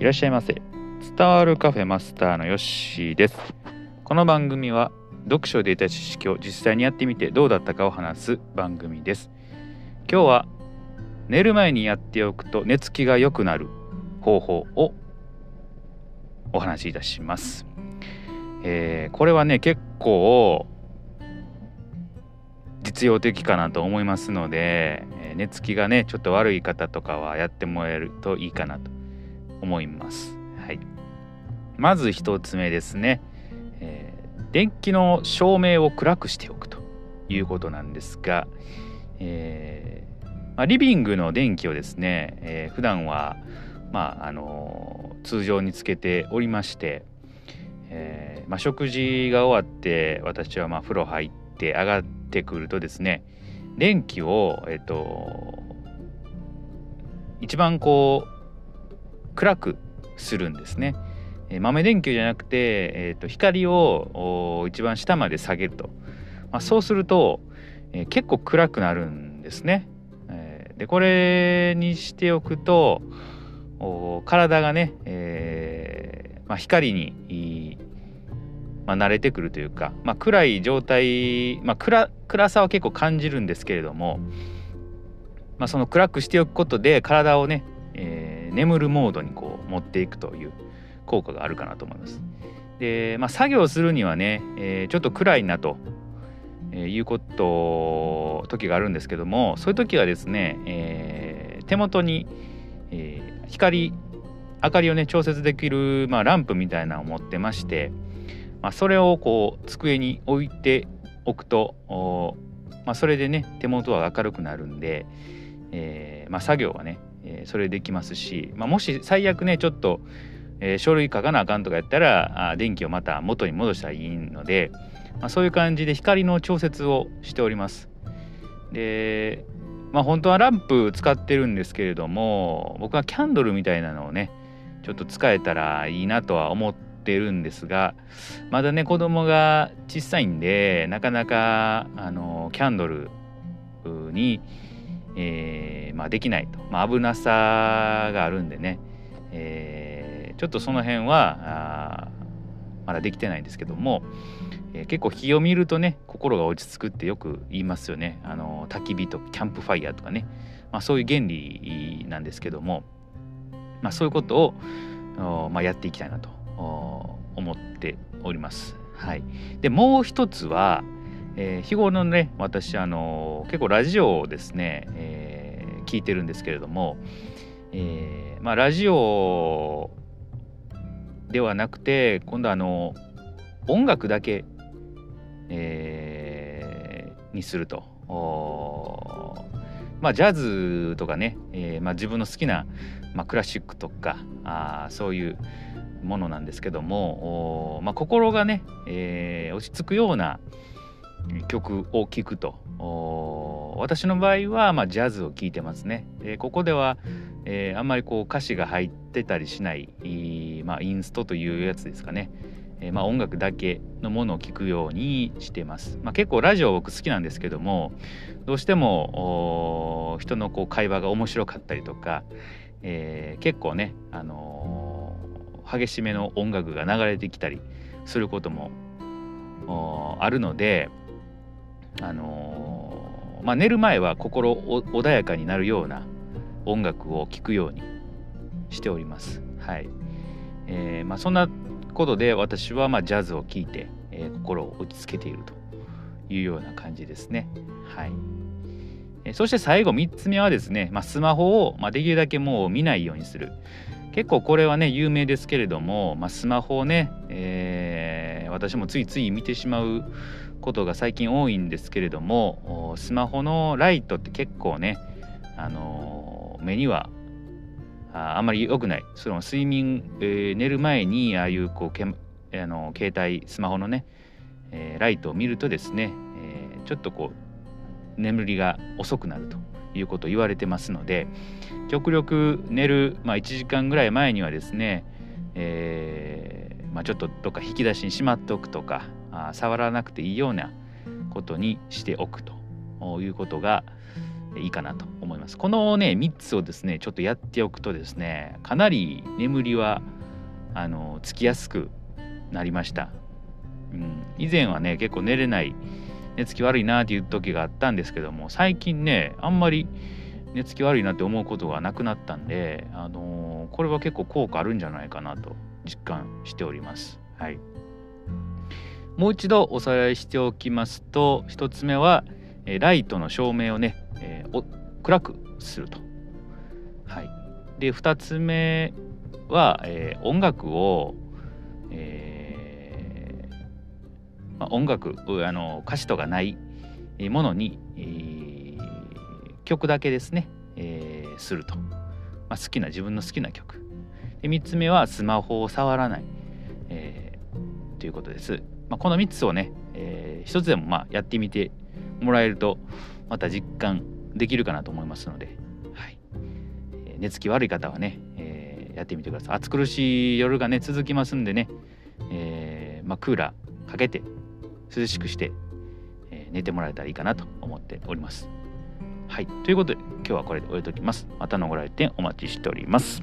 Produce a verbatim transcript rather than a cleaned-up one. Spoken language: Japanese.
いらっしゃいませ。伝わるカフェマスターのヨッシーです。この番組は読書で得た知識を実際にやってみてどうだったかを話す番組です。今日は寝る前にやっておくと寝つきが良くなる方法をお話しいたします。えー、これはね結構実用的かなと思いますので、寝つきがねちょっと悪い方とかはやってもらえるといいかなと思います。はい、まず一つ目ですね、えー、電気の照明を暗くしておくということなんですが、えーまあ、リビングの電気をですね、えー、普段は、まああのー、通常につけておりまして、えーまあ、食事が終わって私はまあ風呂入って上がってくるとですね、電気を、えーと、一番こう暗くするんですね。豆電球じゃなくて、えー、と光を一番下まで下げると、まあ、そうすると、えー、結構暗くなるんですね。えー、でこれにしておくと体がね、えーまあ、光に、まあ、慣れてくるというか、まあ、暗い状態、まあ、暗、暗さは結構感じるんですけれども、まあ、その暗くしておくことで体をね、えー眠るモードにこう持っていくという効果があるかなと思います。で、まあ、作業するにはね、えー、ちょっと暗いなと、えー、いうこと時があるんですけども、そういう時はですね、えー、手元に、えー、光明かりをね調節できる、まあ、ランプみたいなのを持ってまして、まあ、それをこう机に置いておくと、まあ、それでね手元は明るくなるんで、えーまあ、作業はねそれできますし、まあ、もし最悪ねちょっと、えー、書類書かなあかんとかやったら電気をまた元に戻したらいいので、まあ、そういう感じで光の調節をしております。で、まあ、本当はランプ使ってるんですけれども、僕はキャンドルみたいなのをねちょっと使えたらいいなとは思ってるんですが、まだね子供が小さいんでなかなかあのキャンドルにえーまあ、できないと、まあ、危なさがあるんでね、えー、ちょっとその辺はまだできてないんですけども、えー、結構日を見るとね心が落ち着くってよく言いますよね。あの焚き火とキャンプファイヤーとかね、まあ、そういう原理なんですけども、まあ、そういうことを、まあ、やっていきたいなと思っております。はい、でもう一つはえー、日頃のね私あの結構ラジオをですね、えー、聞いてるんですけれども、えーまあ、ラジオではなくて今度あの音楽だけ、えー、にすると、まあ、ジャズとかね、えーまあ、自分の好きな、まあ、クラシックとかあそういうものなんですけども、まあ、心がね、えー、落ち着くような曲を聴くと、私の場合は、まあ、ジャズを聴いてますね。でここでは、えー、あんまりこう歌詞が入ってたりしない、まあ、インストというやつですかね、えーまあ、音楽だけのものを聴くようにしてます。まあ、結構ラジオ僕好きなんですけども、どうしても人のこう会話が面白かったりとか、えー、結構ね、あのー、激しめの音楽が流れてきたりすることもあるので、あのーまあ、寝る前は心穏やかになるような音楽を聴くようにしております。はいえーまあ、そんなことで私はまあジャズを聴いて、えー、心を落ち着けているというような感じですね。はいえー、そして最後みっつめはですね、まあ、スマホをまあできるだけもう見ないようにする。結構これはね有名ですけれども、まあ、スマホをね、えー、私もついつい見てしまうことが最近多いんですけれども、スマホのライトって結構ね、あのー、目には あ, あんまり良くない。その睡眠、えー、寝る前にああいうこうけ、あのー、携帯スマホのね、えー、ライトを見るとですね、えー、ちょっとこう眠りが遅くなるということを言われてますので、極力寝る、まあ、いちじかんぐらい前にはですね、えーまあ、ちょっとどっか引き出しにしまっておくとか、触らなくていいようなことにしておくということが、いいかなと思います。このねみっつをですねちょっとやっておくとですね、かなり眠りはあのつきやすくなりました。うん、以前はね結構寝れない寝つき悪いなっていう時があったんですけども、最近ねあんまり寝つき悪いなって思うことがなくなったんで、あのー、これは結構効果あるんじゃないかなと実感しております。はい、もう一度おさらいしておきますと、ひとつめはライトの照明をね、えー、暗くすると。はい、でふたつめは、えー、音楽を、えーまあ、音楽あの歌詞とかないものに、えー、曲だけですね、えー、すると、まあ、好きな自分の好きな曲で、みっつめはスマホを触らない、えー、ということです。まあ、このみっつをね、えー、ひとつでもまあやってみてもらえるとまた実感できるかなと思いますので、はい、えー、寝つき悪い方はね、えー、やってみてください。暑苦しい夜がね続きますんでね、えーまあ、クーラーかけて涼しくして、えー、寝てもらえたらいいかなと思っております。はい、ということで今日はこれで終えておきます。またのご来店お待ちしております。